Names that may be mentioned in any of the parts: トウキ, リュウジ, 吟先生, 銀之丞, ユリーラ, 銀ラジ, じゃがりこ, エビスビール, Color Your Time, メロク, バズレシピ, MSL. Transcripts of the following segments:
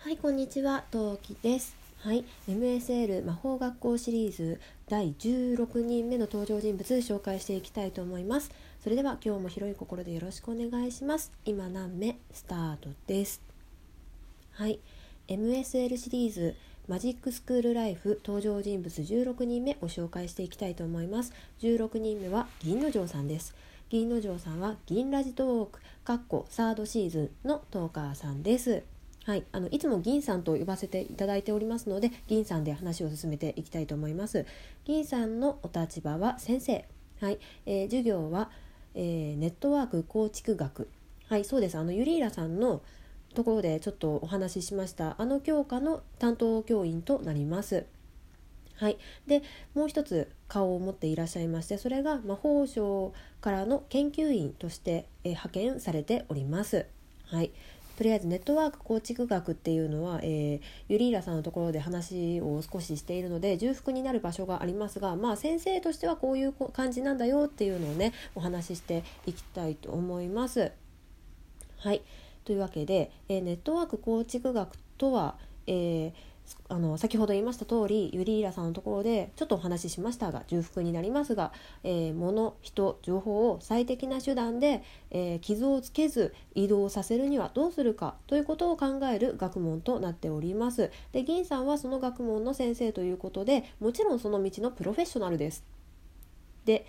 はい、こんにちは、トウキです。はい、MSL 魔法学校シリーズ第16人目の登場人物紹介していきたいと思います。それでは今日も広い心でよろしくお願いします。今何目スタートです。はい、MSL シリーズマジックスクールライフ登場人物16人目を紹介していきたいと思います。16人目は銀之丞さんです。銀之丞さんは銀ラジトークサードシーズンのトーカーさんです。はい、いつも銀さんと呼ばせていただいておりますので、銀さんで話を進めていきたいと思います。銀さんのお立場は先生、はい、授業は、ネットワーク構築学、はい、そうです。ユリーラさんのところでちょっとお話ししました教科の担当教員となります。はい、でもう一つ顔を持っていらっしゃいまして、それが魔法省からの研究員として、派遣されております。はい、とりあえずネットワーク構築学っていうのは、ユリーラさんのところで話を少ししているので重複になる場所がありますが、まあ、先生としてはこういう感じなんだよっていうのをね、お話ししていきたいと思います。はい、というわけで、ネットワーク構築学とは、先ほど言いました通り、ユリーラさんのところでちょっとお話ししましたが重複になりますが、物、人、情報を最適な手段で、傷をつけず移動させるにはどうするかということを考える学問となっております。で、銀さんはその学問の先生ということで、もちろんその道のプロフェッショナルです。で、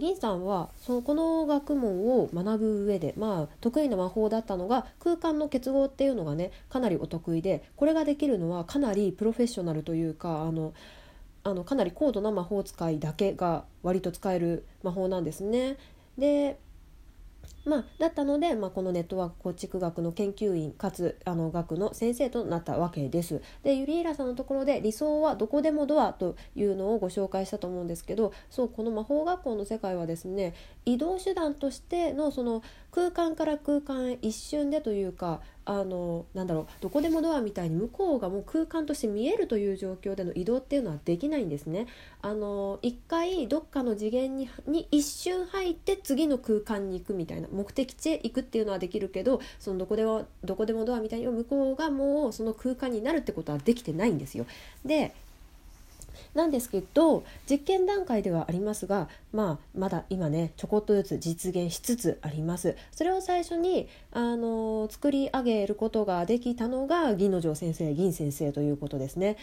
銀さんはこの学問を学ぶ上で、まあ、得意な魔法だったのが空間の結合っていうのがね、かなりお得意で、これができるのはかなりプロフェッショナルというか、かなり高度な魔法使いだけが割と使える魔法なんですね。で、まあ、だったので、まあ、このネットワーク構築学の研究員かつ学の先生となったわけです。で、ユリーラさんのところで理想はどこでもドアというのをご紹介したと思うんですけど、そう、この魔法学校の世界はですね、移動手段としてのその空間から空間へ一瞬でというか、どこでもドアみたいに向こうがもう空間として見えるという状況での移動っていうのはできないんですね。一回どっかの次元に一瞬入って次の空間に行くみたいな、目的地へ行くっていうのはできるけど、そのどこでもドアみたいに向こうがもうその空間になるってことはできてないんですよ。で、なんですけど、実験段階ではありますが、まあ、まだ今ねちょこっとずつ実現しつつあります。それを最初に作り上げることができたのが銀之丞先生、銀先生ということですね。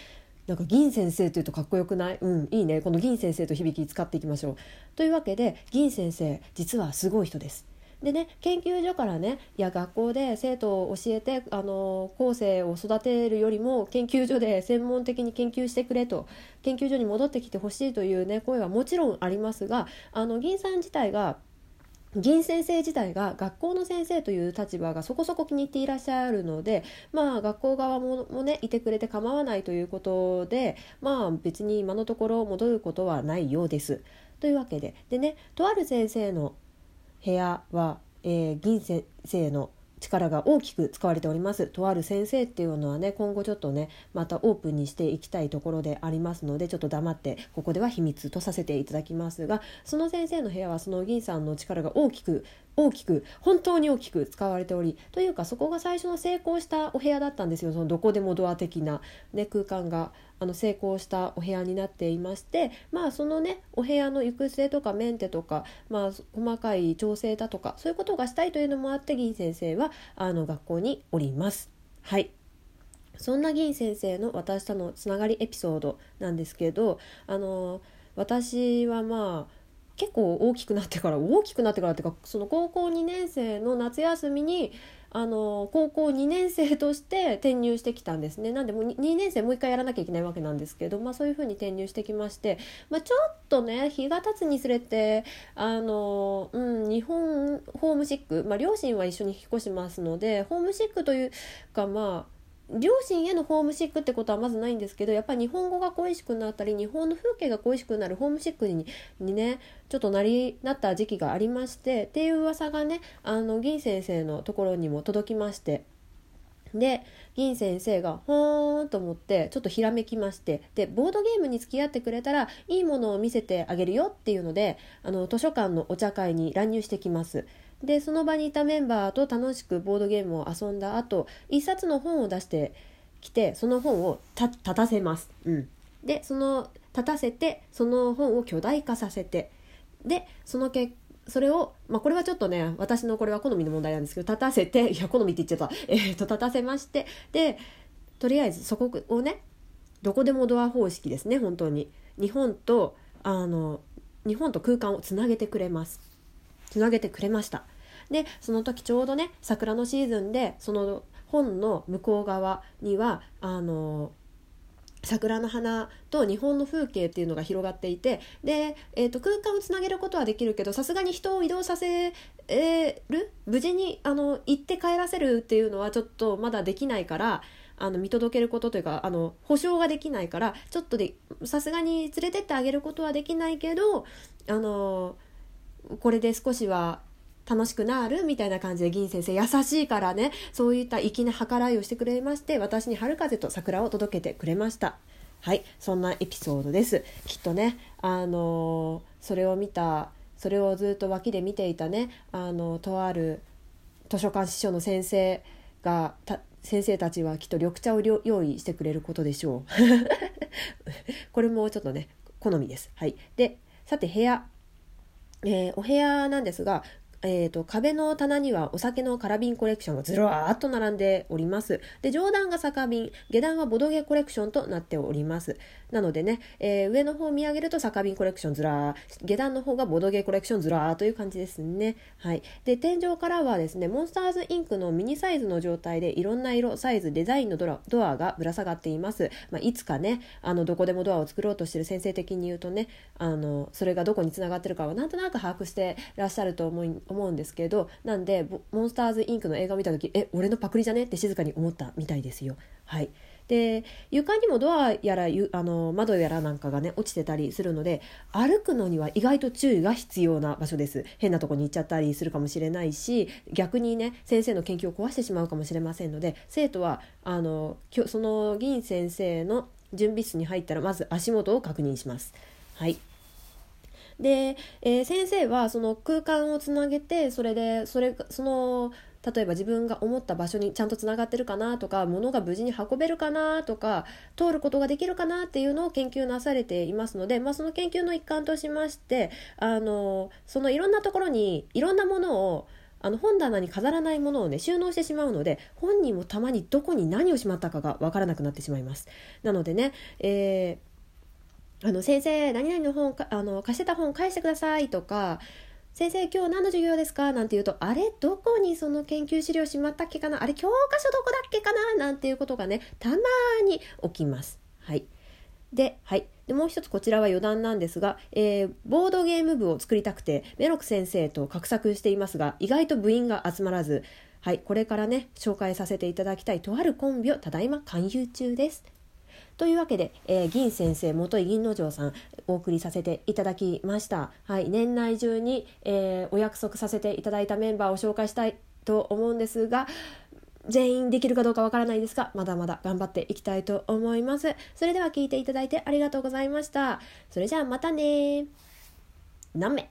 なんか銀先生というとかっこよくない？うん、いいね。この銀先生と響き使っていきましょう。というわけで、銀先生実はすごい人です。でね、研究所からね、いや学校で生徒を教えて後世を育てるよりも研究所で専門的に研究してくれと、研究所に戻ってきてほしいというね、声はもちろんありますが、銀先生自体が学校の先生という立場がそこそこ気に入っていらっしゃるので、まあ、学校側もねいてくれて構わないということで、まあ、別に今のところ戻ることはないようです。というわけで、でね、とある先生の部屋は、銀先生の力が大きく使われております。とある先生っていうのはね、今後ちょっとねまたオープンにしていきたいところでありますので、ちょっと黙ってここでは秘密とさせていただきますが、その先生の部屋はその銀さんの力が大きく本当に大きく使われており、というかそこが最初の成功したお部屋だったんですよ。そのどこでもドア的な、ね、空間が成功したお部屋になっていまして、まあ、そのねお部屋の行く末とかメンテとか、まあ、細かい調整だとかそういうことがしたいというのもあって、銀先生は学校におります。はい、そんな銀先生の私とのつながりエピソードなんですけど、私はまあ結構大きくなってからっていうか、その高校2年生の夏休みに高校2年生として転入してきたんですね。なんでもう2年生もう一回やらなきゃいけないわけなんですけど、まあ、そういう風に転入してきまして、まあ、ちょっとね日が経つにつれて日本ホームシック、まあ、両親は一緒に引っ越しますのでホームシックというか、まあ両親へのホームシックってことはまずないんですけど、やっぱり日本語が恋しくなったり日本の風景が恋しくなるホームシックにねちょっとなった時期がありまして、っていう噂がね銀先生のところにも届きまして、で銀先生がほーんと思ってちょっとひらめきまして、でボードゲームに付き合ってくれたらいいものを見せてあげるよっていうので図書館のお茶会に乱入してきます。でその場にいたメンバーと楽しくボードゲームを遊んだ後、一冊の本を出してきて、その本を立たせます、で立たせて、その本を巨大化させて、でそれを、これはちょっとね、私のこれは好みの問題なんですけど、立たせて、好みって言っちゃった、立たせまして、でとりあえずそこをね、どこでもドア方式ですね、本当に日本と空間をつなげてくれました。でその時ちょうどね、桜のシーズンで、その本の向こう側には桜の花と日本の風景っていうのが広がっていて、で、空間をつなげることはできるけど、さすがに人を移動させる、無事に行って帰らせるっていうのはちょっとまだできないから、見届けることというか保証ができないから、ちょっとさすがに連れてってあげることはできないけど、これで少しは楽しくなるみたいな感じで、銀先生優しいからね、そういった粋な計らいをしてくれまして、私に春風と桜を届けてくれました。はい、そんなエピソードです。きっとね、それをずっと脇で見ていたね、とある図書館司書の先生たちはきっと緑茶を用意してくれることでしょうこれもちょっとね、好みです。はい、でさて部屋、お部屋なんですが、壁の棚にはお酒の空瓶コレクションがずらーっと並んでおります。で上段が酒瓶、下段はボドゲコレクションとなっております。なのでね、上の方を見上げると酒瓶コレクションずらー、下段の方がボドゲコレクションずらーという感じですね。はい、で天井からはですね、モンスターズインクのミニサイズの状態で、いろんな色サイズデザインのドアがぶら下がっています。いつかね、どこでもドアを作ろうとしてる先生的に言うとね、それがどこにつながってるかはなんとなく把握してらっしゃると思うんですけど、なんでモンスターズインクの映画を見た時、俺のパクリじゃねって静かに思ったみたいですよ。はい、で床にもドアやら窓やらなんかがね落ちてたりするので、歩くのには意外と注意が必要な場所です。変なとこに行っちゃったりするかもしれないし、逆にね先生の研究を壊してしまうかもしれませんので、生徒はその銀先生の準備室に入ったらまず足元を確認します。はい、で先生はその空間をつなげて、例えば自分が思った場所にちゃんとつながってるかなとか、物が無事に運べるかなとか、通ることができるかなっていうのを研究なされていますので、その研究の一環としまして、そのいろんなところにいろんなものを本棚に飾らないものをね収納してしまうので、本人もたまにどこに何をしまったかが分からなくなってしまいます。なのでね、先生何々の本貸してた本返してくださいとか、先生今日何の授業ですかなんて言うと、あれどこにその研究資料しまったっけかな、あれ教科書どこだっけかななんていうことがねたまに起きます。はい、でもう一つ、こちらは余談なんですが、ボードゲーム部を作りたくてメロク先生と画策していますが、意外と部員が集まらず、はい、これからね紹介させていただきたいとあるコンビをただいま勧誘中です。というわけで、銀先生、元井銀之丞さんお送りさせていただきました。はい、年内中に、お約束させていただいたメンバーを紹介したいと思うんですが、全員できるかどうかわからないですが、まだまだ頑張っていきたいと思います。それでは聞いていただいてありがとうございました。それじゃあまたね。何名